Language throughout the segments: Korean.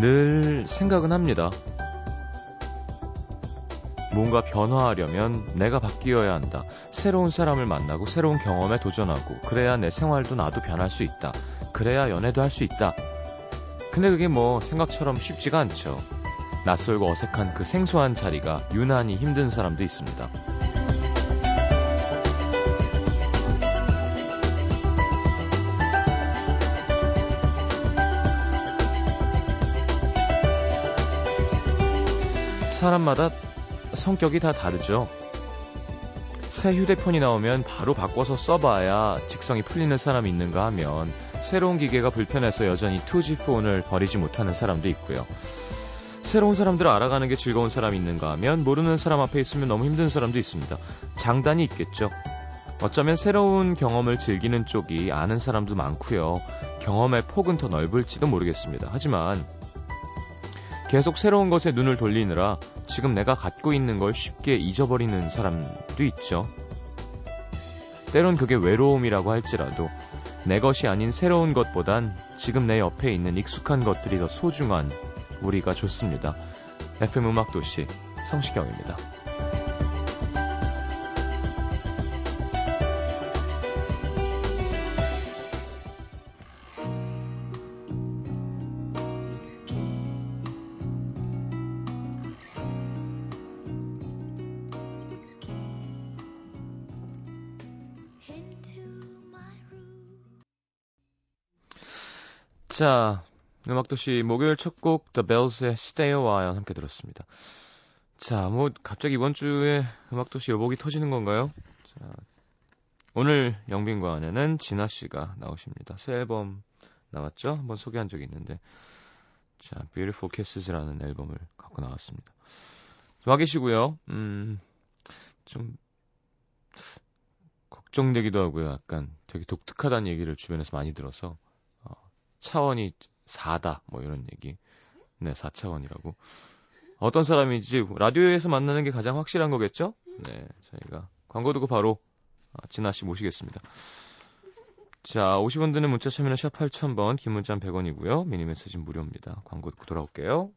늘 생각은 합니다. 뭔가 변화하려면 내가 바뀌어야 한다. 새로운 사람을 만나고 새로운 경험에 도전하고 그래야 내 생활도 나도 변할 수 있다. 그래야 연애도 할 수 있다. 근데 그게 뭐 생각처럼 쉽지가 않죠. 낯설고 어색한 그 생소한 자리가 유난히 힘든 사람도 있습니다. 사람마다 성격이 다 다르죠. 새 휴대폰이 나오면 바로 바꿔서 써봐야 직성이 풀리는 사람이 있는가 하면 새로운 기계가 불편해서 여전히 2G 폰을 버리지 못하는 사람도 있고요. 새로운 사람들을 알아가는 게 즐거운 사람이 있는가 하면 모르는 사람 앞에 있으면 너무 힘든 사람도 있습니다. 장단이 있겠죠. 어쩌면 새로운 경험을 즐기는 쪽이 아는 사람도 많고요. 경험의 폭은 더 넓을지도 모르겠습니다. 하지만 계속 새로운 것에 눈을 돌리느라 지금 내가 갖고 있는 걸 쉽게 잊어버리는 사람도 있죠. 때론 그게 외로움이라고 할지라도 내 것이 아닌 새로운 것보단 지금 내 옆에 있는 익숙한 것들이 더 소중한 우리가 좋습니다. FM 음악도시 성시경입니다. 자, 음악도시 목요일 첫 곡 The Bells의 Stay와 함께 들었습니다. 자, 뭐 갑자기 이번 주에 음악도시 여복이 터지는 건가요? 자, 오늘 영빈과 아내는 지나 씨가 나오십니다. 새 앨범 나왔죠? 한번 소개한 적이 있는데, 자, Beautiful Kisses라는 앨범을 갖고 나왔습니다. 와 계시고요. 좀 걱정되기도 하고요. 약간 되게 독특하다는 얘기를 주변에서 많이 들어서. 차원이 4다 뭐 이런 얘기. 네, 4차원이라고. 어떤 사람인지 라디오에서 만나는 게 가장 확실한 거겠죠? 네, 저희가 광고 듣고 바로 진아 씨 모시겠습니다. 자, 50원 드는 문자 참여는 샵 8000번, 긴 문자는 100원이고요. 미니 메시지는 무료입니다. 광고 듣고 돌아올게요.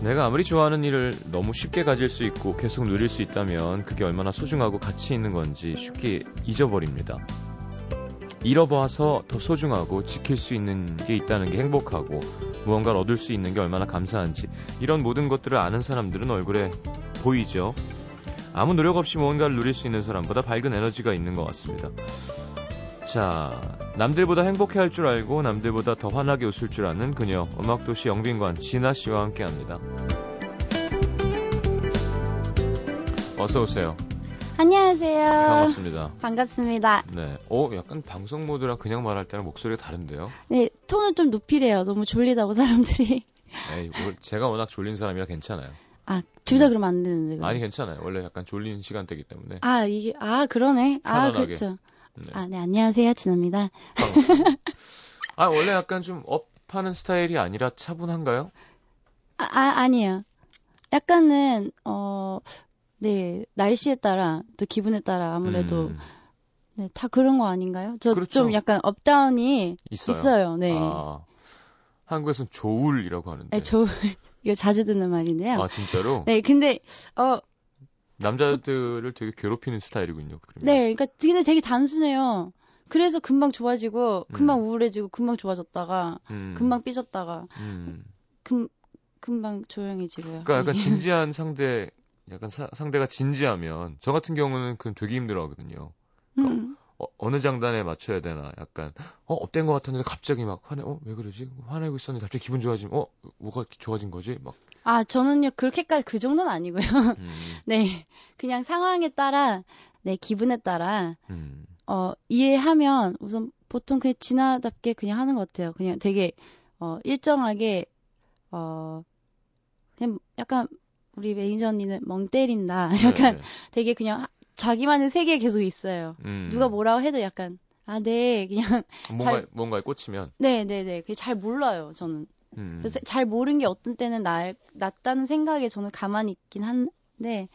내가 아무리 좋아하는 일을 너무 쉽게 가질 수 있고 계속 누릴 수 있다면 그게 얼마나 소중하고 가치 있는 건지 쉽게 잊어버립니다. 잃어봐서 더 소중하고 지킬 수 있는 게 있다는 게 행복하고 무언가를 얻을 수 있는 게 얼마나 감사한지 이런 모든 것들을 아는 사람들은 얼굴에 보이죠. 아무 노력 없이 무언가를 누릴 수 있는 사람보다 밝은 에너지가 있는 것 같습니다. 자, 남들보다 행복해할 줄 알고 남들보다 더 환하게 웃을 줄 아는 그녀, 음악도시 영빈관 지나 씨와 함께합니다. 어서 오세요. 안녕하세요. 반갑습니다. 반갑습니다. 네, 약간 방송 모드랑 그냥 말할 때랑 목소리가 다른데요? 네, 톤을 좀 높이래요. 너무 졸리다고 사람들이. 에이, 제가 워낙 졸린 사람이라 괜찮아요. 아, 둘 다 그러면 안 되는데. 그럼. 아니, 괜찮아요. 원래 약간 졸린 시간대이기 때문에. 아, 이게 그러네. 편안하게. 그렇죠. 네. 아, 네, 안녕하세요. 진아입니다. 아, 원래 약간 좀 업하는 스타일이 아니라 차분한가요? 아니에요. 약간은, 네, 날씨에 따라, 또 기분에 따라 아무래도, 네, 다 그런 거 아닌가요? 저 좀 그렇죠. 약간 업다운이 있어요. 네. 아, 한국에서는 조울이라고 하는데. 네, 조울. 이거 자주 듣는 말인데요. 아, 진짜로? 네, 근데, 남자들을 되게 괴롭히는 스타일이군요. 그러면. 네, 그러니까 근데 되게 단순해요. 그래서 금방 좋아지고, 금방 우울해지고, 금방 좋아졌다가, 금방 삐졌다가, 금방 조용해지고요. 그러니까 약간 진지한 상대, 약간 상대가 진지하면 저 같은 경우는 그건 되게 힘들어하거든요. 그러니까 어느 장단에 맞춰야 되나? 약간 업된 것 같았는데 갑자기 막 왜 그러지? 화내고 있었는데 갑자기 기분 좋아지면 뭐가 좋아진 거지? 막. 아, 저는요, 그렇게까지 그 정도는 아니고요. 네, 그냥 상황에 따라, 네, 기분에 따라, 이해하면 우선 보통 그냥 지나답게 그냥 하는 것 같아요. 그냥 되게, 일정하게, 그냥 약간 우리 매니저 언니는 멍 때린다. 약간 네. 되게 그냥 자기만의 세계에 계속 있어요. 누가 뭐라고 해도 약간, 아, 네, 그냥. 뭔가에 꽂히면? 네네네. 그게 잘 몰라요, 저는. 그래서 잘 모르는 게 어떤 때는 낫다는 생각에 저는 가만히 있긴 한데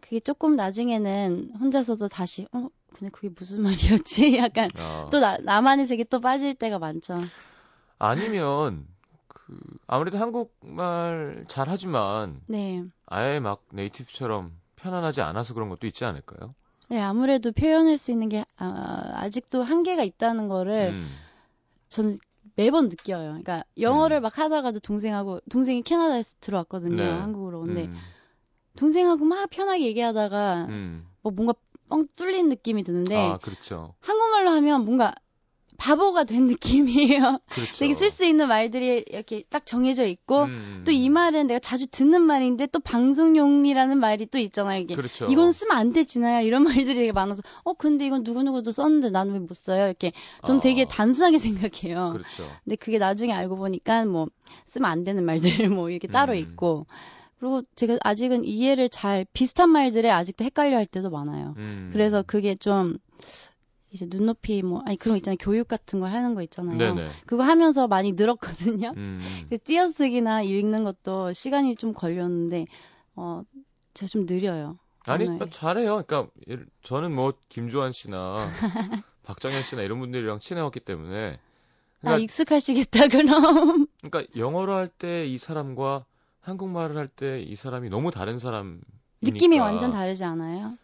그게 조금 나중에는 혼자서도 다시 근데 그게 무슨 말이었지? 약간 또 나만의 세계 또 빠질 때가 많죠. 아니면 그 아무래도 한국말 잘하지만 네. 아예 막 네이티브처럼 편안하지 않아서 그런 것도 있지 않을까요? 네, 아무래도 표현할 수 있는 게 아직도 한계가 있다는 거를 저는 매번 느껴요. 그러니까 영어를 막 하다가도 동생이 캐나다에서 들어왔거든요. 네. 한국으로. 근데 동생하고 막 편하게 얘기하다가 뭔가 뻥 뚫린 느낌이 드는데 그렇죠. 한국말로 하면 뭔가 바보가 된 느낌이에요. 그렇죠. 되게 쓸 수 있는 말들이 이렇게 딱 정해져 있고 또 이 말은 내가 자주 듣는 말인데 또 방송용이라는 말이 또 있잖아요. 이게 그렇죠. 이건 쓰면 안 돼, 지나야 이런 말들이 되게 많아서 근데 이건 누구누구도 썼는데 나는 왜 못 써요? 이렇게 좀 되게 단순하게 생각해요. 그렇죠. 근데 그게 나중에 알고 보니까 뭐 쓰면 안 되는 말들 뭐 이렇게 따로 있고 그리고 제가 아직은 이해를 잘 비슷한 말들에 아직도 헷갈려 할 때도 많아요. 그래서 그게 좀 이제 눈높이 뭐 아니 그런 거 있잖아요. 교육 같은 거 하는 거 있잖아요. 네네. 그거 하면서 많이 늘었거든요. 띄어쓰기나 읽는 것도 시간이 좀 걸렸는데 제가 좀 느려요. 아니 잘해요. 그러니까 저는 뭐 김조한 씨나 박정현 씨나 이런 분들이랑 친해왔기 때문에 그러니까, 익숙하시겠다 그럼. 그러니까 영어로 할 때 이 사람과 한국말을 할 때 이 사람이 너무 다른 사람이니까 느낌이 완전 다르지 않아요?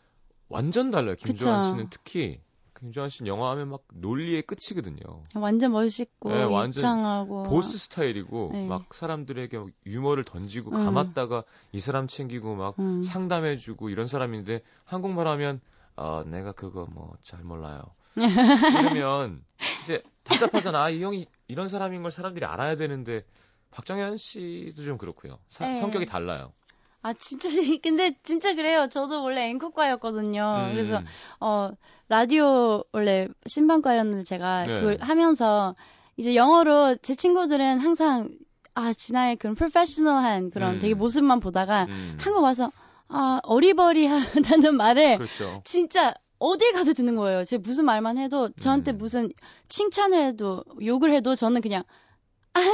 완전 달라요. 김조한 씨는 특히. 김조한 씨는 영화하면 막 논리의 끝이거든요. 완전 멋있고 네, 입장하고 보스 스타일이고 네. 막 사람들에게 유머를 던지고 감았다가 이 사람 챙기고 막 상담해주고 이런 사람인데 한국말 하면 내가 그거 뭐 잘 몰라요. 그러면 이제 답답하잖아. 이 형이 이런 사람인 걸 사람들이 알아야 되는데 박정현 씨도 좀 그렇고요. 성격이 달라요. 진짜, 근데 진짜 그래요. 저도 원래 앵커과였거든요. 그래서, 라디오 원래 신방과였는데 제가 네. 그걸 하면서 이제 영어로 제 친구들은 항상, 지나의 그런 프로페셔널한 그런 되게 모습만 보다가 한국 와서, 어리버리하다는 말을 그렇죠. 진짜 어딜 가서 듣는 거예요. 제가 무슨 말만 해도 저한테 무슨 칭찬을 해도 욕을 해도 저는 그냥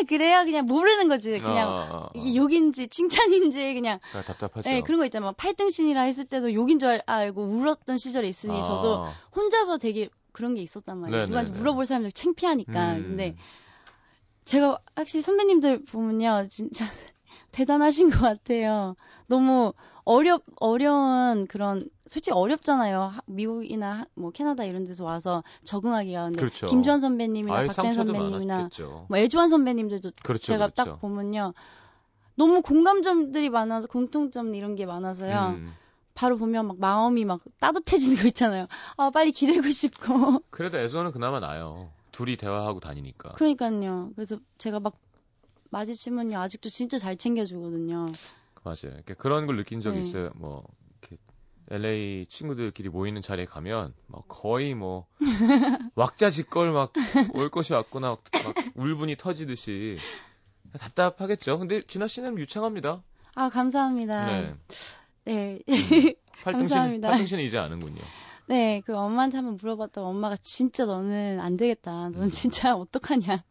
그래요? 그냥 모르는 거지. 그냥 이게 욕인지 칭찬인지 그냥. 답답하죠. 네, 그런 거 있잖아요. 막 팔등신이라 했을 때도 욕인 줄 알고 울었던 시절이 있으니 저도 혼자서 되게 그런 게 있었단 말이에요. 네네네. 누구한테 물어볼 사람들 창피하니까. 근데 제가 확실히 선배님들 보면요. 진짜 대단하신 것 같아요. 너무 어려운 그런 솔직히 어렵잖아요. 미국이나 뭐 캐나다 이런 데서 와서 적응하기가. 근데 그렇죠. 김주환 선배님이나 박정현 선배님이나 뭐 애주환 선배님들도 그렇죠, 제가 그렇죠. 딱 보면요. 너무 공감점들이 많아서 공통점 이런 게 많아서요. 바로 보면 막 마음이 막 따뜻해지는 거 있잖아요. 빨리 기대고 싶고. 그래도 애수는 그나마 나아요. 둘이 대화하고 다니니까. 그러니까요. 그래서 제가 막 마주치면요. 아직도 진짜 잘 챙겨주거든요. 맞아요. 그런 걸 느낀 적이 있어요. 뭐 이렇게 LA 친구들끼리 모이는 자리에 가면 막 거의 뭐 왁자지껄 막 올 것이 왔구나 막 울분이 터지듯이 답답하겠죠. 근데 지나 씨는 유창합니다. 감사합니다. 네. 팔등신은 이제 아는군요. 네, 그 엄마한테 한번 물어봤다가 엄마가 진짜 너는 안 되겠다. 너는 진짜 어떡하냐.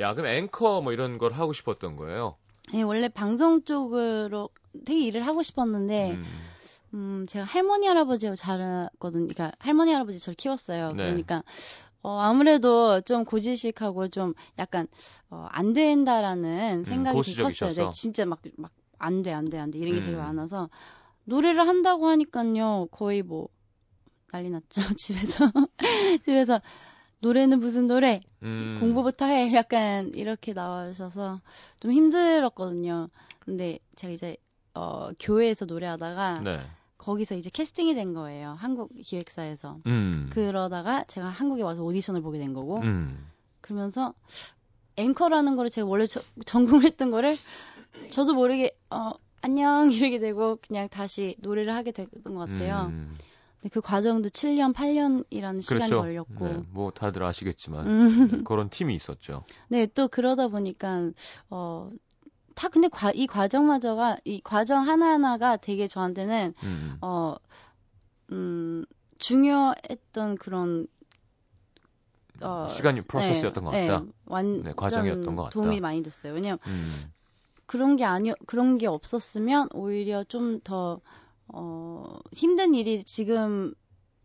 야, 그럼 앵커 뭐 이런 걸 하고 싶었던 거예요? 네, 원래 방송 쪽으로 되게 일을 하고 싶었는데 제가 할머니, 할아버지하고 자랐거든요. 그러니까 할머니, 할아버지 저를 키웠어요. 네. 그러니까 아무래도 좀 고지식하고 좀 약간 안 된다라는 생각이 들었어요. 네, 진짜 막 안 돼 이런 게 되게 많아서 노래를 한다고 하니까요. 거의 뭐 난리 났죠. 집에서 노래는 무슨 노래? 공부부터 해. 약간 이렇게 나와주셔서 좀 힘들었거든요. 근데 제가 이제 교회에서 노래하다가 거기서 이제 캐스팅이 된 거예요. 한국 기획사에서. 그러다가 제가 한국에 와서 오디션을 보게 된 거고 그러면서 앵커라는 거를 제가 원래 전공했던 거를 저도 모르게 안녕 이러게 되고 그냥 다시 노래를 하게 됐던 것 같아요. 그 과정도 7년, 8년이라는 시간이 걸렸고 네, 뭐 다들 아시겠지만 그런 팀이 있었죠. 네, 또 그러다 보니까 다 근데 이 과정 하나하나가 되게 저한테는 중요했던 그런 시간이 프로세스였던 것 같다. 네, 과정이었던 것 같다. 도움이 많이 됐어요. 왜냐면 그런 게 없었으면 오히려 좀 더 힘든 일이 지금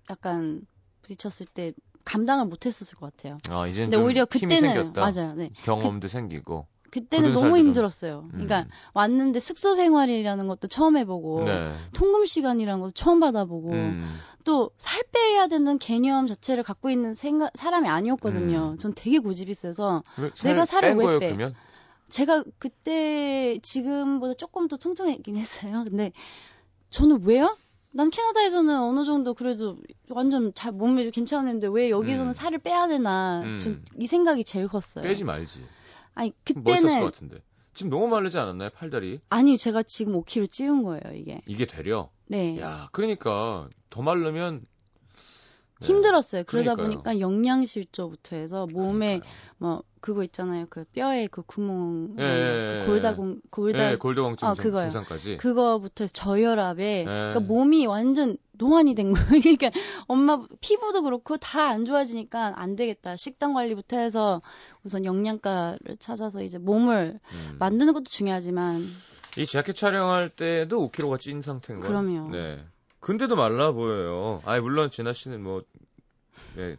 약간 부딪혔을 때 감당을 못했었을 것 같아요. 아, 이제는 근데 오히려 그때는 맞아요. 네. 경험도 생기고. 그때는 너무 힘들었어요. 그러니까 왔는데 숙소 생활이라는 것도 처음 해보고 통금 시간이라는 것도 처음 받아보고 또 살 빼야 되는 개념 자체를 갖고 있는 사람이 아니었거든요. 전 되게 고집이 세서 내가 살을 왜 빼? 그러면? 제가 그때 지금보다 조금 더 통통했긴 했어요. 근데 저는 왜요? 난 캐나다에서는 어느 정도 그래도 완전 잘 몸매도 괜찮았는데 왜 여기서는 살을 빼야 되나 전 이 생각이 제일 컸어요. 빼지 말지. 아니 그때는 멋있었을 것 같은데. 지금 너무 마르지 않았나요? 팔다리? 아니 제가 지금 5kg 찌운 거예요. 이게 되려? 네. 야 그러니까 더 마르면 네. 힘들었어요. 그러다 보니까 영양실조부터 해서 몸에 뭐 그거 있잖아요. 그 뼈에 그 구멍, 골다공증 증상까지. 그거부터 해서 저혈압에 그러니까 몸이 완전 노안이 된 거예요. 그러니까 엄마 피부도 그렇고 다 안 좋아지니까 안 되겠다. 식단 관리부터 해서 우선 영양가를 찾아서 이제 몸을 만드는 것도 중요하지만 이 재킷 촬영할 때도 5kg가 찐 상태인 거예요. 그럼요. 네. 근데도 말라 보여요. 아니 물론 지나 씨는 뭐 네,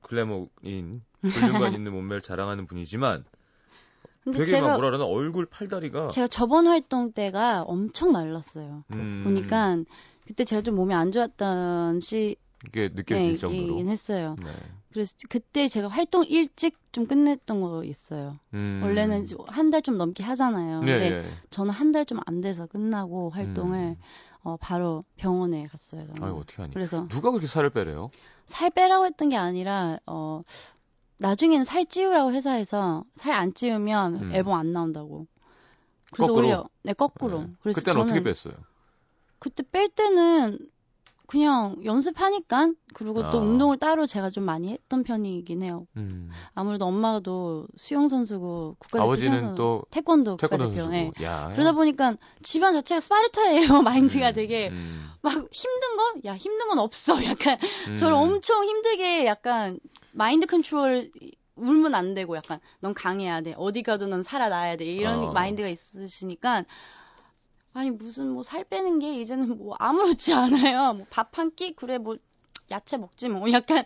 글래머인 볼륨감 있는 몸매를 자랑하는 분이지만 근데 되게 제가, 막 뭐라 그러나 얼굴 팔다리가 제가 저번 활동 때가 엄청 말랐어요. 보니까 그때 제가 좀 몸이 안 좋았던 이게 느껴질 정도로 했어요. 네. 그래서 그때 제가 활동 일찍 좀 끝냈던 거 있어요. 원래는 한 달 좀 넘게 하잖아요. 네, 근데 저는 한 달 좀 안 돼서 끝나고 활동을 바로 병원에 갔어요. 저는. 아유 어떻게 하니? 그래서 누가 그렇게 살을 빼래요? 살 빼라고 했던 게 아니라 나중에는 살 찌우라고 회사에서 살 안 찌우면 앨범 안 나온다고. 그래서 거꾸로? 오히려 거꾸로. 네. 그래서 그때는 어떻게 뺐어요? 그때 뺄 때는 그냥 연습하니까 그리고 또 운동을 따로 제가 좀 많이 했던 편이긴 해요. 아무래도 엄마도 수영선수고 국가대표 아버지는 수영선수, 또 태권도 국가대표. 네. 그러다 보니까 집안 자체가 스파르타예요. 마인드가 되게 막 힘든 거? 야 힘든 건 없어. 약간 저를 엄청 힘들게 약간 마인드 컨트롤 울면 안 되고 약간 넌 강해야 돼. 어디 가도 넌 살아나야 돼. 이런 마인드가 있으시니까 아니 무슨 뭐 살 빼는 게 이제는 뭐 아무렇지 않아요. 뭐 밥 한 끼 그래 뭐 야채 먹지 뭐 약간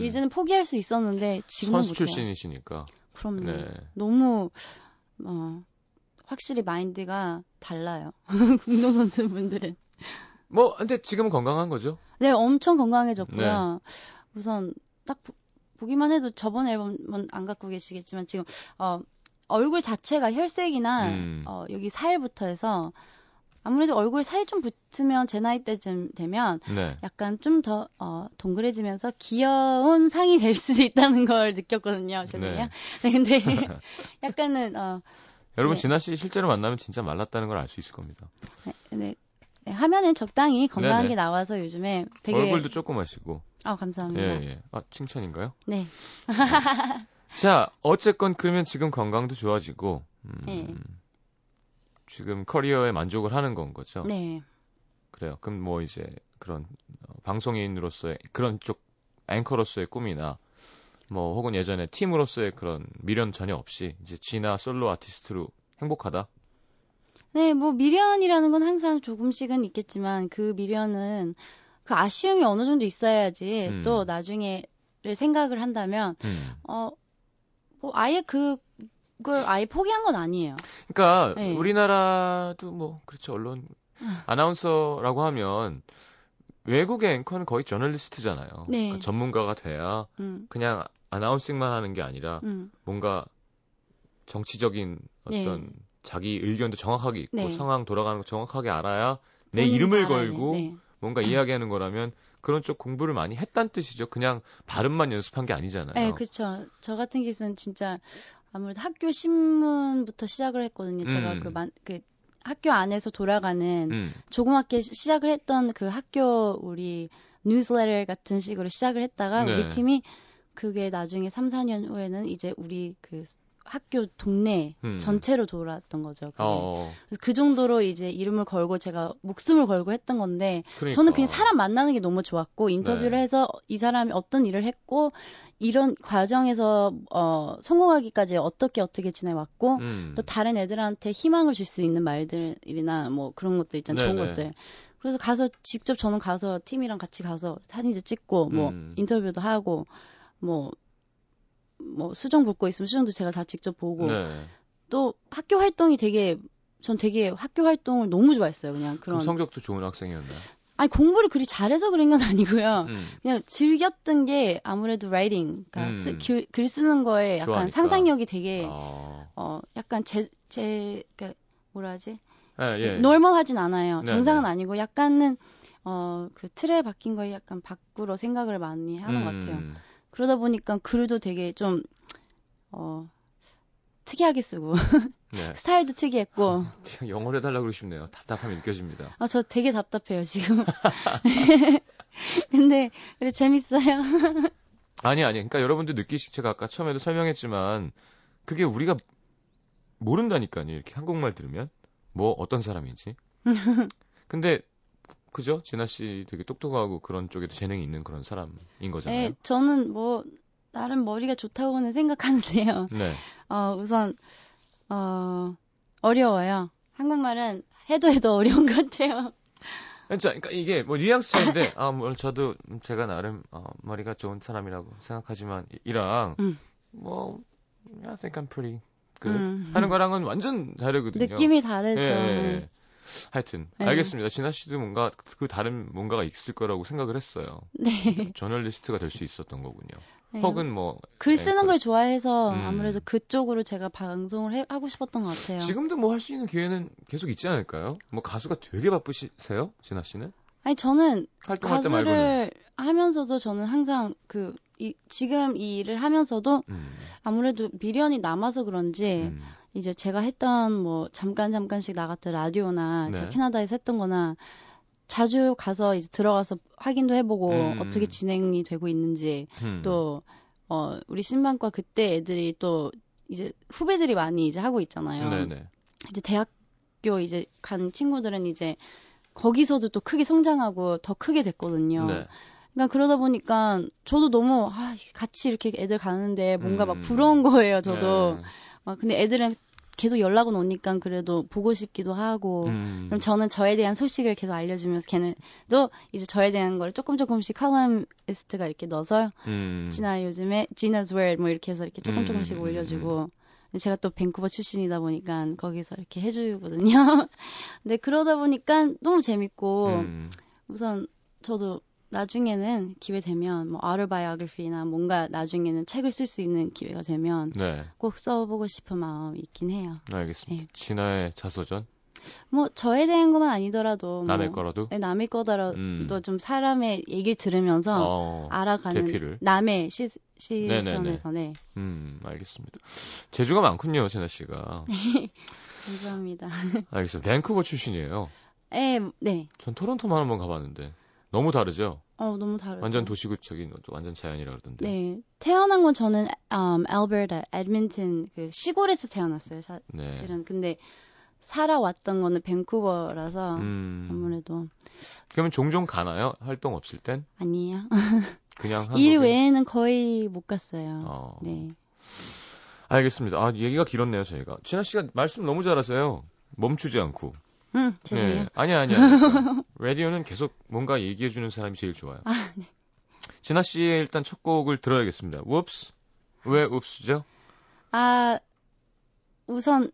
이제는 포기할 수 있었는데 지금은 선수 출신이시니까. 그럼요. 네. 너무 확실히 마인드가 달라요. 운동 선수분들은. 뭐 근데 지금은 건강한 거죠? 네, 엄청 건강해졌고요. 네. 우선 딱 보기만 해도 저번 앨범은 안 갖고 계시겠지만 지금 얼굴 자체가 혈색이나 여기 살부터 해서. 아무래도 얼굴 살이 좀 붙으면 제 나이 때쯤 되면 약간 좀 더 동그래지면서 귀여운 상이 될 수 있다는 걸 느꼈거든요. 저는요. 네. 근데 약간은 여러분 네. 지나 씨 실제로 만나면 진짜 말랐다는 걸 알 수 있을 겁니다. 네. 화면은 적당히 건강하게 나와서 요즘에 되게 얼굴도 조그마시고. 아 감사합니다. 예. 아 칭찬인가요? 네. 자 어쨌건 그러면 지금 건강도 좋아지고. 네. 지금 커리어에 만족을 하는 건 거죠? 네. 그래요. 그럼 뭐 이제 그런 방송인으로서의 그런 쪽 앵커로서의 꿈이나 뭐 혹은 예전에 팀으로서의 그런 미련 전혀 없이 이제 지나 솔로 아티스트로 행복하다? 네. 뭐 미련이라는 건 항상 조금씩은 있겠지만 그 미련은 그 아쉬움이 어느 정도 있어야지 또 나중에를 생각을 한다면 뭐 아예 그걸 아예 포기한 건 아니에요. 그러니까 우리나라도 뭐 그렇죠. 언론 아나운서라고 하면 외국의 앵커는 거의 저널리스트잖아요. 네. 그러니까 전문가가 돼야 그냥 아나운싱만 하는 게 아니라 뭔가 정치적인 어떤 자기 의견도 정확하게 있고 상황 돌아가는 거 정확하게 알아야 내 이름을 걸고 뭔가 이야기하는 거라면 그런 쪽 공부를 많이 했단 뜻이죠. 그냥 발음만 연습한 게 아니잖아요. 네, 그렇죠. 저 같은 케이스는 진짜 아무래도 학교 신문부터 시작을 했거든요. 제가 그 학교 안에서 돌아가는 조그맣게 시작을 했던 그 학교 우리 뉴스레터 같은 식으로 시작을 했다가 우리 팀이 그게 나중에 3, 4년 후에는 이제 우리 그 학교 동네 전체로 돌았던 거죠. 그래서 그 정도로 이제 이름을 걸고 제가 목숨을 걸고 했던 건데 그러니까. 저는 그냥 사람 만나는 게 너무 좋았고 인터뷰를 네. 해서 이 사람이 어떤 일을 했고 이런 과정에서 성공하기까지 어떻게 지내왔고 또 다른 애들한테 희망을 줄 수 있는 말들이나 뭐 그런 것들 있잖아요. 네네. 좋은 것들. 그래서 가서 직접 저는 가서 팀이랑 같이 가서 사진도 찍고 뭐 인터뷰도 하고 뭐 수정 볼 거 있으면 수정도 제가 다 직접 보고 네. 또 학교 활동이 전 되게 학교 활동을 너무 좋아했어요. 그냥 그런 성적도 좋은 학생이었나요? 아니 공부를 그리 잘해서 그런 건 아니고요. 그냥 즐겼던 게 아무래도 writing, 그러니까 글 쓰는 거에 약간 좋아하니까. 상상력이 되게 약간 제 그러니까 뭐라 하지? normal하진 않아요. 네, 정상은 네. 아니고 약간은 그 틀에 박힌 거에 약간 밖으로 생각을 많이 하는 것 같아요. 그러다 보니까 글도 되게 좀 특이하게 쓰고 네. 스타일도 특이했고 영어를 해달라고 그러시네요. 답답함이 느껴집니다. 저 되게 답답해요 지금. 근데 그래 재밌어요. 아니 그러니까 여러분들 느끼실 제가 아까 처음에도 설명했지만 그게 우리가 모른다니까요. 이렇게 한국말 들으면 뭐 어떤 사람인지. 근데 그죠? 지나 씨 되게 똑똑하고 그런 쪽에도 재능이 있는 그런 사람인 거잖아요. 네, 저는 뭐 나름 머리가 좋다고는 생각하는데요. 네. 우선 어려워요. 한국말은 해도 어려운 것 같아요. 그러니까 이게 뭐 뉘앙스 차이인데 뭐 저도 제가 나름 머리가 좋은 사람이라고 생각하지만 이랑 뭐 I think I'm pretty good 하는 거랑은 완전 다르거든요. 느낌이 다르죠. 예. 하여튼 네. 알겠습니다. 지나 씨도 뭔가 그 다른 뭔가가 있을 거라고 생각을 했어요. 네. 저널리스트가 될 수 있었던 거군요. 네. 혹은 뭐 글 쓰는 걸 좋아해서 아무래도 그쪽으로 제가 방송을 하고 싶었던 것 같아요. 지금도 뭐 할 수 있는 기회는 계속 있지 않을까요? 뭐 가수가 되게 바쁘시세요? 지나 씨는? 아니 저는 가수를 하면서도 저는 항상 지금 이 일을 하면서도 아무래도 미련이 남아서 그런지 이제 제가 했던 뭐 잠깐씩 나갔던 라디오나 네. 제가 캐나다에서 했던 거나 자주 가서 이제 들어가서 확인도 해보고 어떻게 진행이 되고 있는지 또 우리 신방과 그때 애들이 또 이제 후배들이 많이 이제 하고 있잖아요. 네네. 이제 대학교 이제 간 친구들은 이제 거기서도 또 크게 성장하고 더 크게 됐거든요. 네. 그러니까 그러다 보니까 저도 너무 같이 이렇게 애들 가는데 뭔가 막 부러운 거예요. 저도. 네. 근데 애들은 계속 연락은 오니까 그래도 보고 싶기도 하고 그럼 저는 저에 대한 소식을 계속 알려주면서 걔는 또 이제 저에 대한 걸 조금씩 컬럼니스트가 이렇게 넣어서 지나 요즘에 Gina's World 뭐 이렇게 해서 이렇게 조금씩 올려주고 제가 또 밴쿠버 출신이다 보니까 거기서 이렇게 해주거든요. 근데 그러다 보니까 너무 재밌고 우선 저도 나중에는 기회 되면 뭐 autobiography나 뭔가 나중에는 책을 쓸 수 있는 기회가 되면 네. 꼭 써보고 싶은 마음이 있긴 해요. 알겠습니다. 네. 지나의 자서전? 뭐 저에 대한 것만 아니더라도 남의 거라도? 네, 남의 거더라도 좀 사람의 얘기를 들으면서 알아가는 대피를. 남의 시선에서 네. 알겠습니다. 재주가 많군요. 지나 씨가. 감사합니다. 알겠습니다. 밴쿠버 출신이에요? 네. 전 토론토만 한번 가봤는데 너무 다르죠? 너무 다르죠. 완전 도시구적인, 완전 자연이라 그러던데. 네. 태어난 건 저는, 알버타, 에드먼튼, 그 시골에서 태어났어요, 사실은. 네. 근데 살아왔던 거는 밴쿠버라서, 아무래도. 그러면 종종 가나요? 활동 없을 땐? 아니에요. 그냥 한국에? 일 외에는 거의 못 갔어요. 네. 알겠습니다. 얘기가 길었네요, 저희가. 지나 씨가 말씀 너무 잘하세요. 멈추지 않고. 죄송해요. 네. 아니야. 라디오는 계속 뭔가 얘기해주는 사람이 제일 좋아요. 네. 지나 씨의 일단 첫 곡을 들어야겠습니다. Oops. 왜 Oops죠? 우선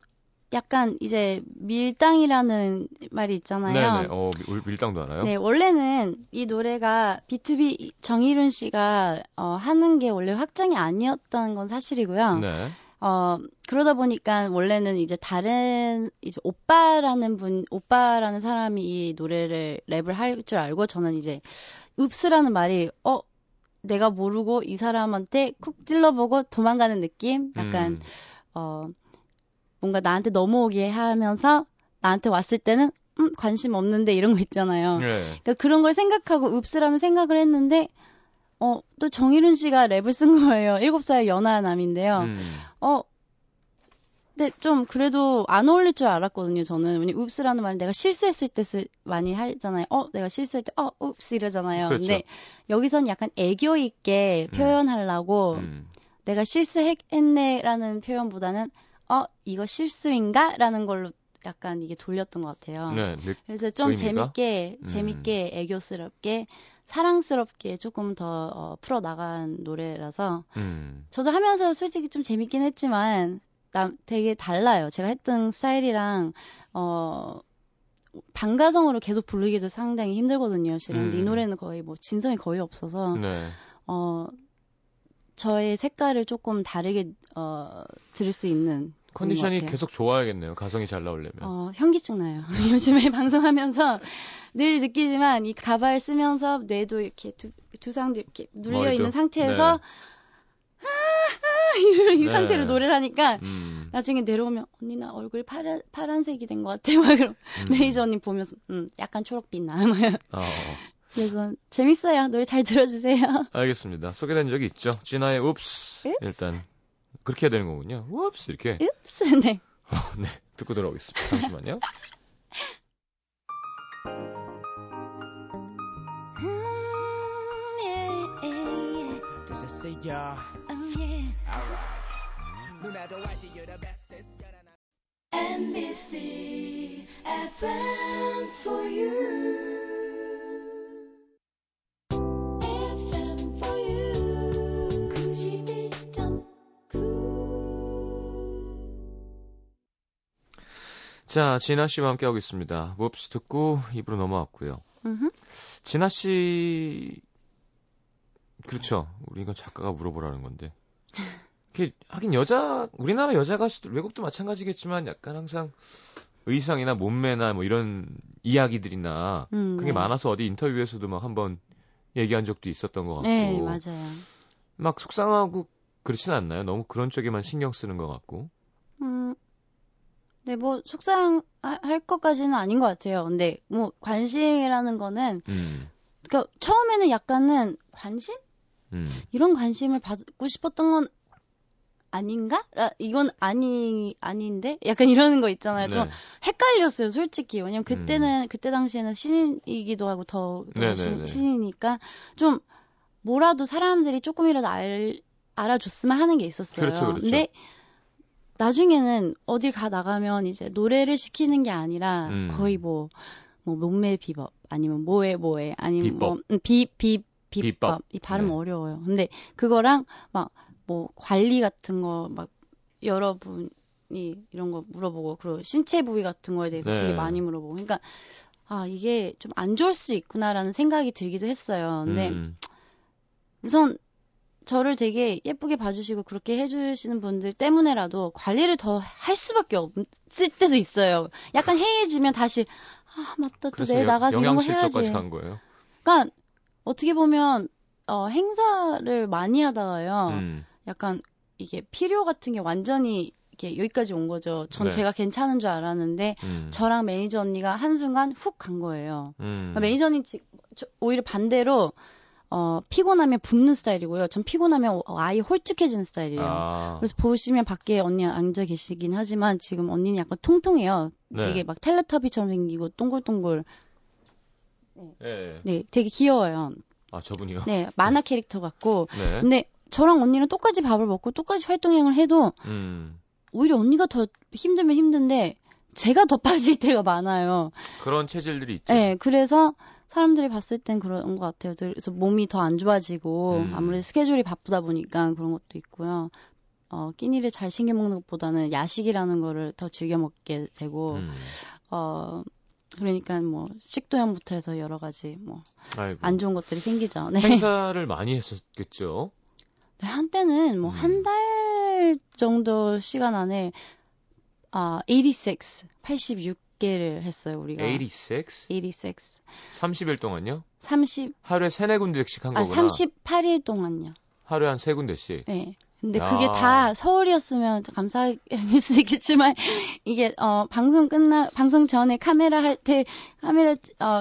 약간 이제 밀당이라는 말이 있잖아요. 네네. 밀당도 알아요? 네. 원래는 이 노래가 B2B 정일훈 씨가 하는 게 원래 확정이 아니었던 건 사실이고요. 네. 그러다 보니까 원래는 이제 다른 이제 오빠라는 사람이 이 노래를 랩을 할 줄 알고 저는 이제 읍스라는 말이 내가 모르고 이 사람한테 쿡 찔러보고 도망가는 느낌 약간 뭔가 나한테 넘어오게 하면서 나한테 왔을 때는 관심 없는데 이런 거 있잖아요. 네. 그러니까 그런 걸 생각하고 읍스라는 생각을 했는데 또 정일훈 씨가 랩을 쓴 거예요. 7살 연하 남인데요. 근데 좀 그래도 안 어울릴 줄 알았거든요, 저는. 왜냐면 웁스라는 말은 내가 실수했을 때 많이 하잖아요. 내가 실수할 때 웁스 이러잖아요. 그렇죠. 근데 여기서는 약간 애교 있게 표현하려고 내가 실수했네라는 표현보다는 이거 실수인가? 라는 걸로 약간 이게 돌렸던 것 같아요. 네, 그래서 좀 의미가? 재밌게 애교스럽게 사랑스럽게 조금 더 풀어나간 노래라서 저도 하면서 솔직히 좀 재밌긴 했지만 되게 달라요. 제가 했던 스타일이랑 반가성으로 계속 부르기도 상당히 힘들거든요. 실은 이 노래는 거의 뭐 진성이 거의 없어서 네. 저의 색깔을 조금 다르게 들을 수 있는 컨디션이 계속 좋아야겠네요. 가성이 잘 나오려면. 현기증 나요. 요즘에 방송하면서 늘 느끼지만 이 가발 쓰면서 뇌도 이렇게 두상도 이렇게 눌려 있는 상태에서 네. 이 상태로 네. 노래를 하니까 나중에 내려오면 언니 나 얼굴 파란색이 된 것 같아. 막 그럼 매니저님 보면서 약간 초록빛 나. 그래서 재밌어요. 노래 잘 들어주세요. 알겠습니다. 소개된 적이 있죠. 지나의 Oops. 일단. 그렇게 해야 되는 거군요. Oops 이렇게. Oops 네. 네 듣고 돌아오겠습니다. 잠시만요. MBC FM for you. 자, 지나 씨와 함께하고 있습니다. 몹시 듣고 입으로 넘어왔고요. 지나 씨, 그렇죠. 우리가 작가가 물어보라는 건데. 이렇게 하긴 우리나라 여자 가수들 외국도 마찬가지겠지만 약간 항상 의상이나 몸매나 뭐 이런 이야기들이나 그게 네. 많아서 어디 인터뷰에서도 막 한번 얘기한 적도 있었던 것 같고. 네, 맞아요. 막 속상하고 그렇진 않나요? 너무 그런 쪽에만 신경 쓰는 것 같고. 네, 뭐 속상할 것까지는 아닌 것 같아요. 근데 뭐 관심이라는 거는 그러니까 처음에는 약간은 관심? 이런 관심을 받고 싶었던 건 아닌가? 이건 아닌데? 약간 이러는 거 있잖아요. 네. 좀 헷갈렸어요, 솔직히. 왜냐면 그때는 그때 당시에는 신인이기도 하고 더 신이니까 좀 뭐라도 사람들이 조금이라도 알아줬으면 하는 게 있었어요. 그렇죠. 근데 나중에는 어딜 나가면 이제 노래를 시키는 게 아니라 거의 뭐 몸매 비법 아니면 뭐해 아니면 비법. 비법 이 발음 네. 어려워요. 근데 그거랑 막 뭐 관리 같은 거 막 여러분이 이런 거 물어보고 그리고 신체 부위 같은 거에 대해서 네. 되게 많이 물어보고 그러니까 아 이게 좀 안 좋을 수 있구나라는 생각이 들기도 했어요. 근데 우선 저를 되게 예쁘게 봐주시고 그렇게 해주시는 분들 때문에라도 관리를 더 할 수밖에 없을 때도 있어요. 약간 해이해지면 다시 맞다 또 내일 나가서 이런 거 해야지. 간 거예요? 그러니까 어떻게 보면 행사를 많이 하다가요. 약간 이게 필요 같은 게 완전히 이렇게 여기까지 온 거죠. 전 네. 제가 괜찮은 줄 알았는데 저랑 매니저 언니가 한순간 훅 간 거예요. 그러니까 매니저님 오히려 반대로 피곤하면 붓는 스타일이고요. 전 피곤하면 아예 홀쭉해지는 스타일이에요. 그래서 보시면 밖에 언니 앉아 계시긴 하지만 지금 언니는 약간 통통해요. 네. 되게 막 텔레터비처럼 생기고 동글동글. 네, 되게 귀여워요. 아, 저분이요? 네, 만화 캐릭터 같고. 네. 근데 저랑 언니랑 똑같이 밥을 먹고 똑같이 활동량을 해도 오히려 언니가 더 힘들면 힘든데 제가 더 빠질 때가 많아요. 그런 체질들이 있죠. 네, 그래서 사람들이 봤을 땐 그런 것 같아요. 그래서 몸이 더 안 좋아지고 아무래도 스케줄이 바쁘다 보니까 그런 것도 있고요. 끼니를 잘 챙겨 먹는 것보다는 야식이라는 거를 더 즐겨 먹게 되고 그러니까 뭐 식도염부터 해서 여러 가지 뭐 안 좋은 것들이 생기죠. 네. 행사를 많이 했었겠죠? 네, 한때는 뭐 한 달 정도 시간 안에 86 개를 했어요, 우리가. 86? 30일 동안요? 30. 하루에 3-4군데씩 한 거구나. 38일 동안요. 하루에 한 3군데씩? 네. 근데 그게 다 서울이었으면 감사할 수 있겠지만, 이게, 방송 전에 카메라 할 때, 카메라,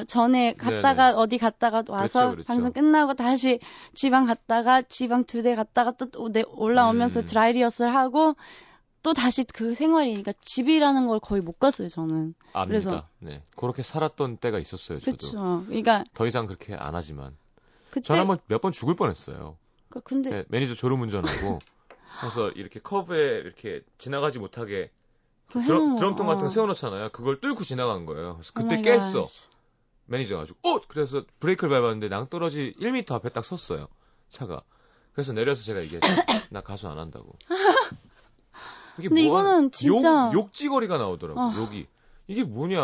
전에 갔다가, 네네. 어디 갔다가 와서, 그렇죠. 방송 끝나고 다시 지방 갔다가, 지방 2대 갔다가 또 올라오면서 드라이 리허설 하고, 또 다시 그 생활이니까 집이라는 걸 거의 못 갔어요, 저는. 압니다. 그래서 네. 그렇게 살았던 때가 있었어요, 저도. 그렇죠. 그러니까 더 이상 그렇게 안 하지만. 그때... 전 한 번 몇 번 죽을 뻔했어요. 근데 네, 매니저 졸음운전하고 그래서 이렇게 커브에 이렇게 지나가지 못하게 드럼통 같은 거 세워놓잖아요. 그걸 뚫고 지나간 거예요. 그래서 그때 깼어. 매니저 가지고 그래서 브레이크를 밟았는데 낭떠러지 1m 앞에 딱 섰어요, 차가. 그래서 내려서 제가 얘기했죠. 나 가수 안 한다고. 이게 근데 이거는 진짜 욕지거리가 나오더라고. 욕이. 이게 뭐냐.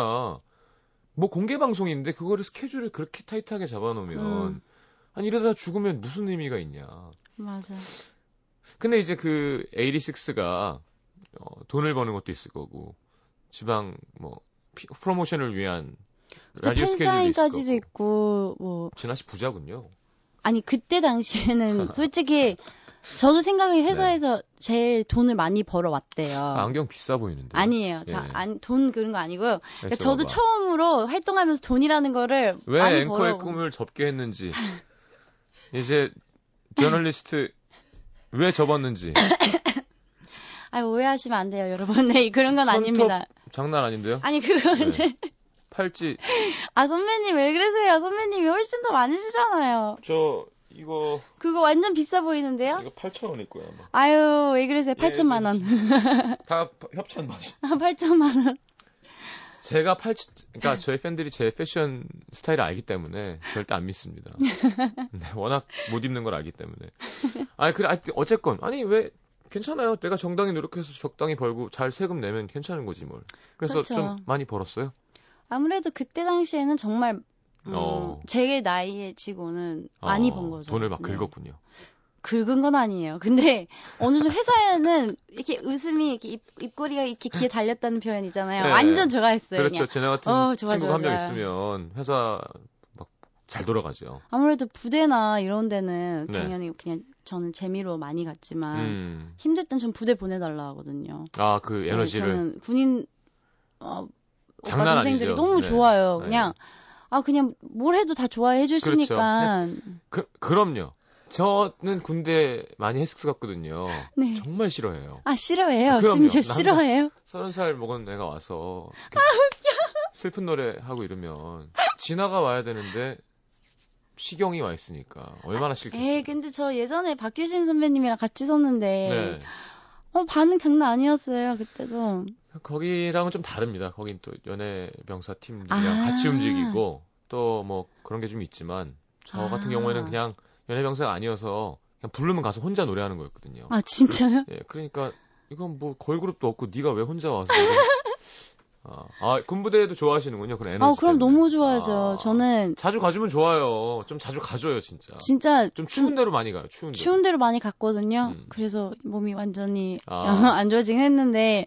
뭐 공개 방송인데 그거를 스케줄을 그렇게 타이트하게 잡아놓으면 아니 이러다 죽으면 무슨 의미가 있냐. 맞아. 근데 이제 그 86가 돈을 버는 것도 있을 거고 지방 뭐 프로모션을 위한 라디오 스케줄도 있을 거고. 있고 뭐. 지나 씨 부자군요. 아니 그때 당시에는 솔직히 저도 생각이 회사에서 네. 제일 돈을 많이 벌어 왔대요. 아, 안경 비싸 보이는데. 아니에요. 네. 돈 그런 거 아니고요. 그러니까 저도 처음으로 활동하면서 돈이라는 거를 왜 많이 앵커의 꿈을 접게 했는지 이제 저널리스트 왜 접었는지 아 오해하시면 안 돼요, 여러분. 네, 그런 건 아닙니다. 장난 아닌데요? 아니 그거는 네. 팔찌. 아 선배님 왜 그러세요? 선배님이 훨씬 더 많으시잖아요. 저 이거 그거 완전 비싸 보이는데요? 이거 8,000원일 거야 아마. 아유 왜 그러세요? 8천만 원. 다 협찬 맞아. 8천만 원. 제가 그러니까 저희 팬들이 제 패션 스타일을 알기 때문에 절대 안 믿습니다. 네, 워낙 못 입는 걸 알기 때문에. 아니 그래 어쨌건 아니 왜 괜찮아요. 내가 정당히 노력해서 적당히 벌고 잘 세금 내면 괜찮은 거지 뭘. 그래서 그렇죠. 좀 많이 벌었어요. 아무래도 그때 당시에는 정말 제 나이에 치고는 많이 번 거죠. 돈을 막 긁었군요. 네. 긁은 건 아니에요. 근데 어느 정도 회사에는 이렇게 웃음이 이렇게 입꼬리가 이렇게 귀에 달렸다는 표현 있잖아요. 네. 완전 좋아했어요. 그렇죠. 지나 같은 친구가 한 명 있으면 회사 막 잘 돌아가죠. 아무래도 부대나 이런 데는 네. 당연히 그냥 저는 재미로 많이 갔지만 힘들 땐 전 부대 보내달라 하거든요. 아, 그 에너지를. 저는 군인... 장난 아니죠. 너무 네. 좋아요. 그냥 네. 그냥 뭘 해도 다 좋아해 주시니까. 그렇죠. 네. 그럼요. 저는 군대 많이 헬스 갔거든요. 네. 정말 싫어해요. 아 싫어해요. 심지어 싫어해요. 30살 먹은 내가 와서 슬픈 노래 하고 이러면 지나가 와야 되는데 시경이 와 있으니까 얼마나 싫겠어요. 에 근데 저 예전에 박효신 선배님이랑 같이 섰는데 네. 반응 장난 아니었어요 그때도. 거기랑은 좀 다릅니다. 거긴 또 연예병사 팀들이랑 같이 움직이고 또 뭐 그런 게 좀 있지만 저 같은 경우에는 그냥 연예병사가 아니어서 그냥 부르면 가서 혼자 노래하는 거였거든요. 아 진짜요? 예, 그러니까 이건 뭐 걸그룹도 없고 네가 왜 혼자 와서 군부대도 좋아하시는군요. 그런 에너지. 그럼 때문에. 너무 좋아하죠. 저는 자주 가주면 좋아요. 좀 자주 가줘요, 진짜. 진짜 좀 추운 데로 많이 가요. 추운 데로 많이 갔거든요. 그래서 몸이 완전히 안 좋아지긴 했는데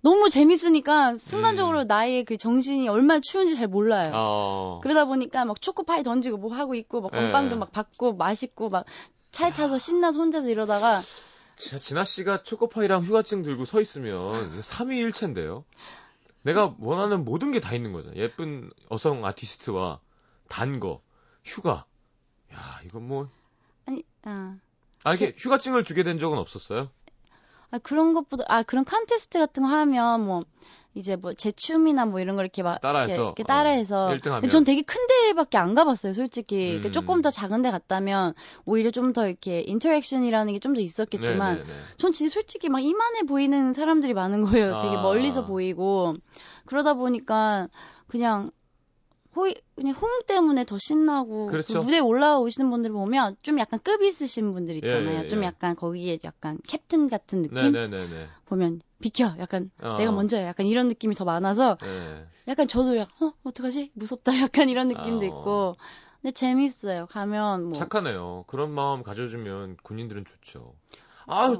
너무 재밌으니까 순간적으로 나의 그 정신이 얼마나 추운지 잘 몰라요. 그러다 보니까 막 초코파이 던지고 뭐 하고 있고 막 건빵도 막 받고 맛있고 막 차에 타서 신나서 혼자서 이러다가 지나 씨가 초코파이랑 휴가증 들고 서 있으면 3위일체인데요. 내가 원하는 모든 게 다 있는 거잖아. 예쁜 여성 아티스트와 단 거, 휴가. 야, 이건 뭐. 이렇게 휴가증을 주게 된 적은 없었어요? 그런 것보다, 그런 컨테스트 같은 거 하면 뭐, 이제 뭐, 제 춤이나 뭐 이런 걸 이렇게 막. 이렇게 따라해서. 1등하면. 전 되게 큰 데밖에 안 가봤어요, 솔직히. 그러니까 조금 더 작은 데 갔다면, 오히려 좀 더 이렇게 인터랙션이라는 게 좀 더 있었겠지만, 네네네. 전 진짜 솔직히 막 이만해 보이는 사람들이 많은 거예요. 되게 멀리서 보이고. 그러다 보니까, 그냥 호응 때문에 더 신나고 그렇죠. 그 무대에 올라오시는 분들 보면 좀 약간 급 있으신 분들 있잖아요. 좀 약간 거기에 약간 캡틴 같은 느낌 보면 비켜 약간 내가 먼저야 약간 이런 느낌이 더 많아서 약간 저도 약간 어떡하지 무섭다 약간 이런 느낌도 있고 근데 재밌어요. 가면 뭐 착하네요. 그런 마음 가져주면 군인들은 좋죠.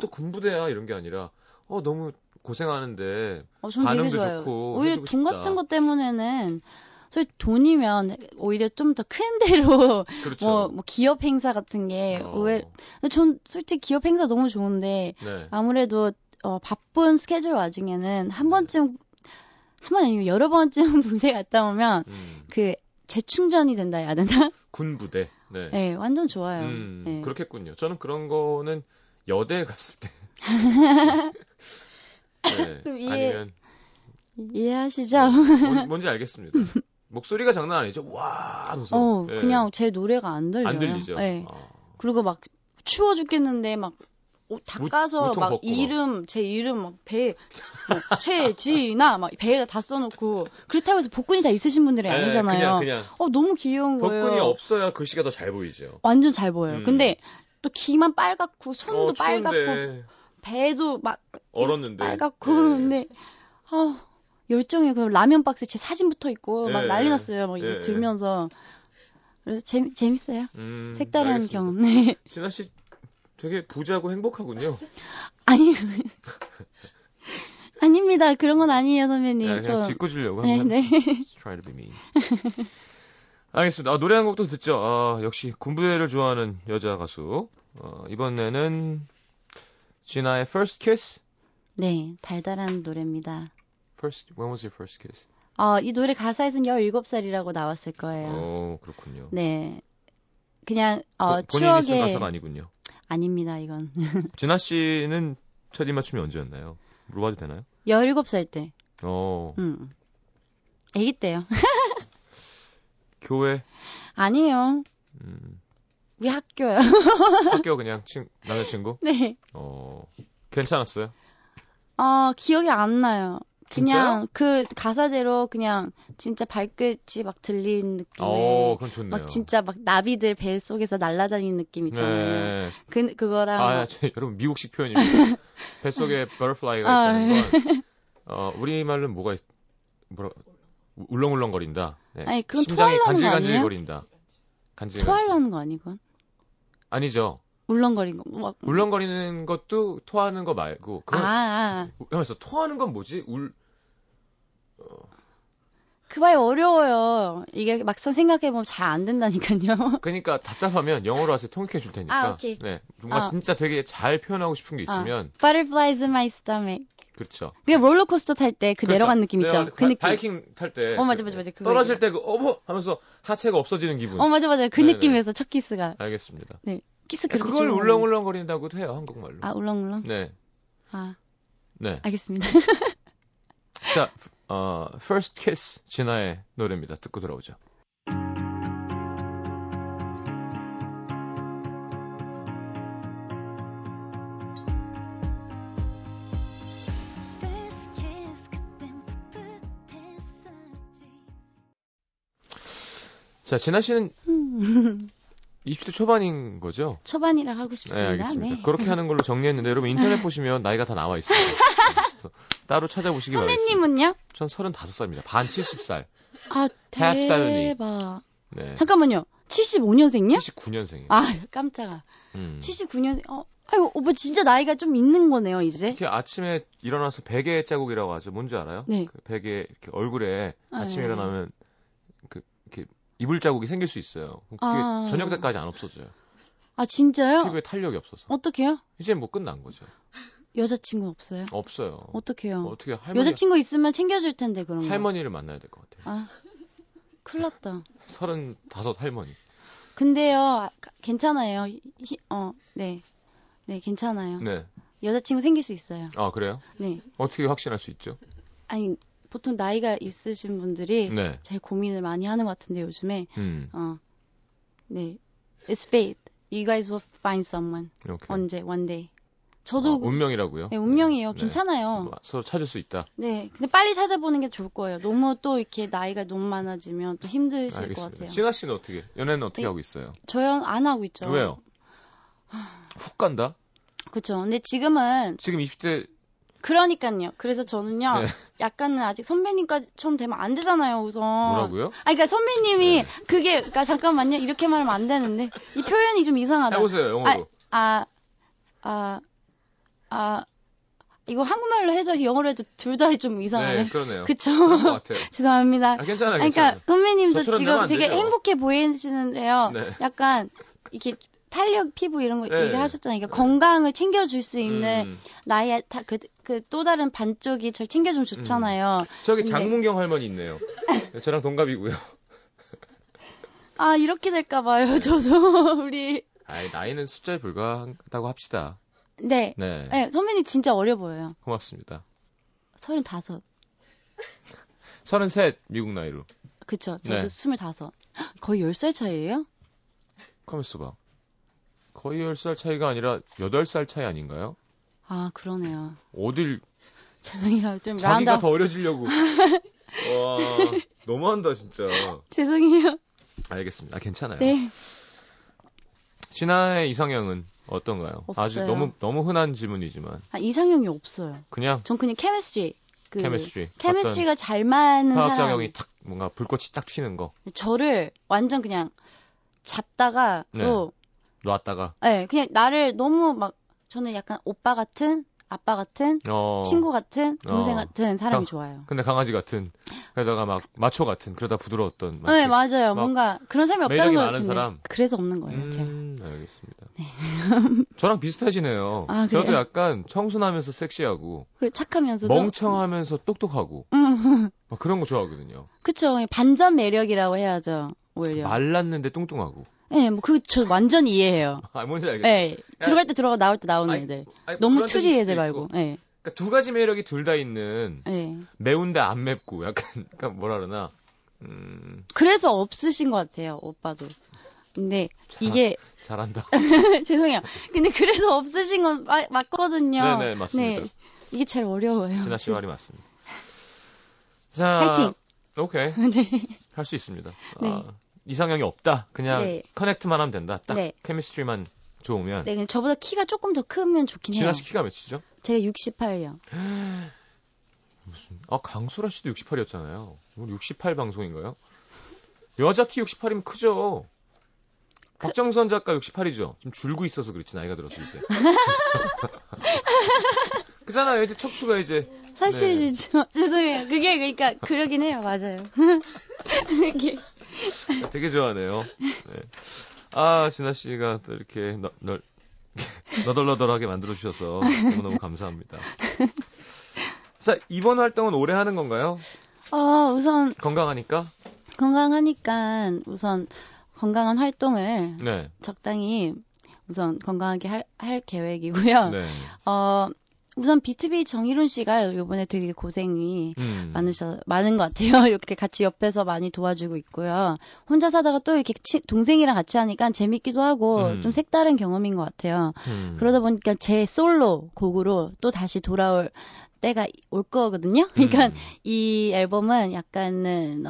또 군부대야 이런 게 아니라 너무 고생하는데 반응도 좋고 오히려 돈 같은 것 때문에는 저희 돈이면 오히려 좀 더 큰 데로 그렇죠. 뭐 기업 행사 같은 게 근데 전 솔직히 기업 행사 너무 좋은데 아무래도 바쁜 스케줄 와중에는 한 번 아니면 여러 번쯤 군대 갔다 오면 그 재충전이 된다 해야 되나? 군부대. 네. 네, 완전 좋아요. 네. 그렇겠군요. 저는 그런 거는 여대에 갔을 때 네. 좀 이해하시죠? 뭔지 알겠습니다. 목소리가 장난 아니죠? 와, 무슨. 네. 그냥 제 노래가 안 들려요. 안 들리죠. 네. 그리고 막 추워 죽겠는데 막 옷 닦아서 막 제 이름 막 배에 최지나 막 배에다 다 써놓고, 그렇다고 해서 복근이 다 있으신 분들이 아니잖아요. 그냥. 너무 귀여운 거예요. 복근이 없어야 글씨가 더 잘 보이죠. 완전 잘 보여요. 근데 또 귀만 빨갛고 손도 추운데. 빨갛고 배도 막 얼었는데 빨갛고. 근데 열정에 그 라면 박스에 제 사진 붙어 있고 막 난리 났어요. 막 이거 들면서. 그래서 재밌어요. 색다른 알겠습니다. 경험. 네. 지나 씨 되게 부자고 행복하군요. 아니, 아닙니다. 그런 건 아니에요, 선배님. 야, 그냥 짓고 주려고 합니다. 네. Try to be mean. 알겠습니다. 노래 한 곡도 듣죠. 역시 군부대를 좋아하는 여자 가수. 이번에는 지나의 First Kiss. 네, 달달한 노래입니다. When was your first kiss? 이 노래 가사에서는 17살이라고 나왔을 거예요. 그렇군요. 네, 그냥 본인이 쓴 가사가 아니군요. 아닙니다, 이건. 진아 씨는 첫 입맞춤이 언제였나요? 물어봐도 되나요? 17살 때. 아기 때요. 교회? 아니에요. 우리 학교요. 학교 그냥 남자친구? 네. 괜찮았어요? 기억이 안 나요. 그냥 진짜요? 그 가사대로 그냥 진짜 발끝이 막 들리는 느낌에 그건 좋네요. 막 진짜 막 나비들 배 속에서 날아다니는 느낌 있잖아요. 네. 그거랑 여러분 미국식 표현입니다. 배 속에 버터플라이가 있다는 건 우리 말로는 울렁울렁거린다. 네. 아니 그건 심장이 간질간질거린다. 간질간질. 토하려는 거 아니건? 아니죠. 울렁거리는 거 막 울렁거리는 것도 토하는 거 말고 그건 그래서 토하는 건 뭐지? 그봐야 어려워요. 이게 막상 생각해 보면 잘 안 된다니까요. 그러니까 답답하면 영어로 하세요. 통역해 줄 테니까. 오케이. 네. 뭔가 진짜 되게 잘 표현하고 싶은 게 있으면 Butterflies in my stomach. 그렇죠. 그게 롤러코스터 탈 때 그 내려간 느낌 있죠. 그 느낌. 바이킹 탈 때. 맞아. 그 떨어질 때 하면서 하체가 없어지는 기분. 맞아. 그 느낌에서 첫 키스가. 알겠습니다. 네. 키스 그걸 울렁울렁거린다고도 해요, 한국말로. 울렁울렁? 네. 네. 알겠습니다. 자, First Kiss, 지나의 노래입니다. 듣고 돌아오죠. 자, 지나 씨는 20대 초반인 거죠? 초반이라 하고 싶습니다. 네, 알겠습니다. 네. 그렇게 하는 걸로 정리했는데 여러분 인터넷 보시면 나이가 다 나와 있습니다. 그래서 따로 찾아보시기 바랍니다. 선배님은요? 전 35살입니다. 반 70살. 대박. 네. 잠깐만요. 75년생이요? 79년생이요. 깜짝아. 79년생. 아이고 오빠 진짜 나이가 좀 있는 거네요, 이제. 이렇게 아침에 일어나서 베개 자국이라고 하죠. 뭔지 알아요? 네. 그 베개 이렇게 얼굴에 아침에 일어나면 그 이렇게 이불 자국이 생길 수 있어요. 그게 저녁 때까지 안 없어져요. 진짜요? 피부에 탄력이 없어서. 어떡해요? 이제 뭐 끝난 거죠. 여자친구 없어요? 없어요. 어떡해요? 어떻게 할머니 여자친구 있으면 챙겨줄 텐데 그런 거. 할머니를 만나야 될 것 같아요. 큰일 났다. 35 할머니. 근데요, 괜찮아요. 네, 괜찮아요. 네. 여자친구 생길 수 있어요. 그래요? 네. 어떻게 확신할 수 있죠? 아니. 보통 나이가 있으신 분들이 제일 고민을 많이 하는 것 같은데 요즘에 네, it's fate. You guys will find someone. 이렇게. 언제, one day. 저도 운명이라고요? 네, 운명이에요. 네. 괜찮아요. 네. 서로 찾을 수 있다. 네, 근데 빨리 찾아보는 게 좋을 거예요. 너무 또 이렇게 나이가 너무 많아지면 또 힘드실 것 같아요. 진아 씨는 어떻게? 연애는 어떻게 하고 있어요? 저요, 안 하고 있죠. 왜요? 훅 간다. 그렇죠. 근데 지금 20대. 그러니까요. 그래서 저는요. 네. 약간은 아직 선배님까지 처음 되면 안 되잖아요, 우선. 뭐라고요? 그러니까 선배님이 그러니까 잠깐만요. 이렇게 말하면 안 되는데. 이 표현이 좀 이상하다. 해보세요, 영어로. 이거 한국말로 해도 영어로 해도 둘 다 좀 이상하네. 네, 그러네요. 그쵸? 그런 것 같아요. 죄송합니다. 괜찮아요. 그러니까 선배님도 지금 되게 행복해 보이시는데요. 네. 약간 이렇게 탄력, 피부 이런 거 얘기를 하셨잖아요. 그러니까 건강을 챙겨줄 수 있는 나의 또 다른 반쪽이 저를 챙겨주면 좋잖아요. 저기 장문경 할머니 있네요. 저랑 동갑이고요. 이렇게 될까 봐요. 저도 우리. 나이는 숫자에 불과하다고 합시다. 네. 선배님 진짜 어려 보여요. 고맙습니다. 35. 33 미국 나이로. 그쵸. 저도 네. 25. 거의 10살 차이예요? 가만 있어봐. 거의 10살 차이가 아니라 8살 차이 아닌가요? 아, 그러네요. 어딜. 죄송해요. 좀 자기가 라운드업. 더 어려지려고. 와, 너무한다 진짜. 죄송해요. 알겠습니다. 아, 괜찮아요. 네. 지나의 이상형은 어떤가요? 없어요. 아주 너무 흔한 질문이지만. 아, 이상형이 없어요. 그냥? 전 그냥 케미스트리. 케미스트리가 잘 맞는 사람. 화학작용이 딱 뭔가 불꽃이 딱 튀는 거. 저를 완전 그냥 잡다가 네. 또 놨다가. 네, 그냥 나를 너무 막 저는 약간 오빠 같은, 아빠 같은, 친구 같은, 동생 같은 사람이 좋아요. 근데 강아지 같은, 그러다가 막 마초 같은, 그러다 부드러웠던. 네, 맞아요. 뭔가 그런 사람이 없다는 거 같은데. 사람. 그래서 없는 거예요, 제가. 알겠습니다. 네. 저랑 비슷하시네요. 아, 저도 약간 청순하면서 섹시하고, 그리고 착하면서도 멍청하면서 똑똑하고, 막 그런 거 좋아하거든요. 그쵸. 반전 매력이라고 해야죠, 오히려. 말랐는데 뚱뚱하고. 네, 뭐, 저 완전 이해해요. 아, 뭔지 알겠어요. 네, 들어갈 때 들어가고 나올 때 나오는 애들. 너무 추리 애들 말고. 네. 그러니까 두 가지 매력이 둘 다 있는. 네. 매운데 안 맵고, 약간 뭐라 그러나. 그래서 없으신 것 같아요, 오빠도. 근데 이게. 잘한다. 죄송해요. 근데 그래서 없으신 건 맞거든요. 네네, 맞습니다. 네. 이게 제일 어려워요. 지나 씨 말이 맞습니다. 자. 파이팅! 오케이. 네. 할 수 있습니다. 네. 아. 이상형이 없다. 그냥 네. 커넥트만 하면 된다. 딱 네. 케미스트리만 좋으면. 네, 근데 저보다 키가 조금 더 크면 좋긴 해요. 지나 씨 키가 몇이죠? 제가 68이요. 무슨? 아, 강소라 씨도 68이었잖아요. 오늘 68 방송인가요? 여자 키 68이면 크죠. 박정선 작가 68이죠. 지금 줄고 있어서 그렇지 나이가 들었을 때. 그잖아요. 이제 척추가 이제. 사실 네. 죄송해요. 그게 그러니까 그러긴 해요. 맞아요. 이게. 되게 좋아하네요. 네. 아, 지나 씨가 또 이렇게 너덜너덜하게 만들어주셔서 너무너무 감사합니다. 자, 이번 활동은 오래 하는 건가요? 우선. 건강하니까? 우선 건강한 활동을 네. 적당히 우선 건강하게 할 계획이고요. 네. 우선 B2B 정희론 씨가 이번에 되게 고생이 많은 것 같아요. 이렇게 같이 옆에서 많이 도와주고 있고요. 혼자 사다가 또 이렇게 동생이랑 같이 하니까 재밌기도 하고 좀 색다른 경험인 것 같아요. 그러다 보니까 제 솔로 곡으로 또 다시 돌아올 때가 올 거거든요. 그러니까 이 앨범은 약간은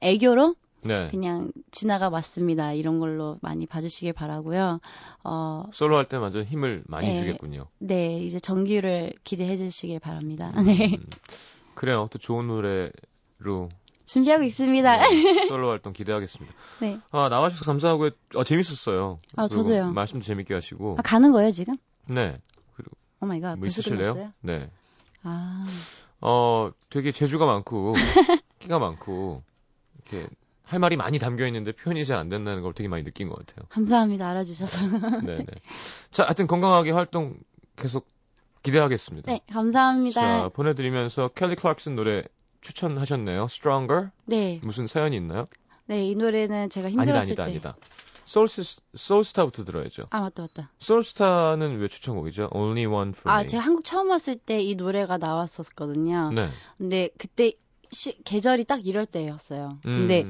애교로 네. 그냥 지나가 왔습니다. 이런 걸로 많이 봐주시길 바라고요. 솔로 할 때 완전 힘을 많이 네, 주겠군요. 네, 이제 정규를 기대해 주시길 바랍니다. 네. 그래요. 또 좋은 노래로 준비하고 있습니다. 네, 솔로 활동 기대하겠습니다. 네. 아, 나와주셔서 감사하고요. 재밌었어요. 아, 저도요. 말씀도 재밌게 하시고. 아, 가는 거예요 지금? 네. 그리고 오 마이 갓. 뭐 있으실래요? 네. 아. 되게 재주가 많고 끼가 많고 이렇게. 할 말이 많이 담겨있는데 표현이 잘 안 된다는 걸 되게 많이 느낀 것 같아요. 감사합니다. 알아주셔서. 네네. 자, 하여튼 건강하게 활동 계속 기대하겠습니다. 네, 감사합니다. 자, 보내드리면서 켈리 클락슨 노래 추천하셨네요. Stronger? 네. 무슨 사연이 있나요? 네, 이 노래는 제가 힘들었을 때. 아니다. 소울스타부터 들어야죠. 아, 맞다. 소울스타는 왜 추천곡이죠? Only One For Me. 아, 제가 한국 처음 왔을 때 이 노래가 나왔었거든요. 네. 근데 그때 계절이 딱 이럴 때였어요. 근데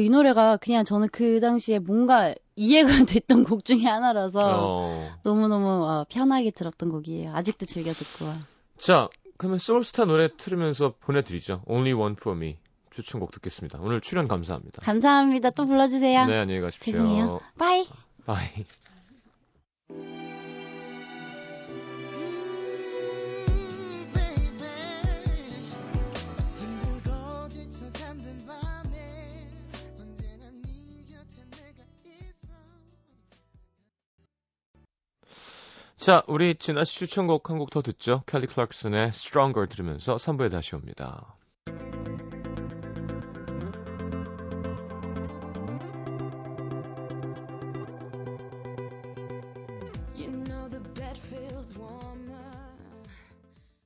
이 노래가 그냥 저는 그 당시에 뭔가 이해가 됐던 곡 중에 하나라서 너무너무 편하게 들었던 곡이에요. 아직도 즐겨 듣고. 자, 그러면 소울스타 노래 틀으면서 보내드리죠. Only One For Me 추천곡 듣겠습니다. 오늘 출연 감사합니다. 감사합니다. 또 불러주세요. 네, 안녕히 가십시오. 죄송해요. 바이. 바이. 자, 우리 지나 씨 추천곡 한 곡 더 듣죠. 켈리 클락슨의 Stronger 들으면서 3부에 다시 옵니다. You know the bed feels warm.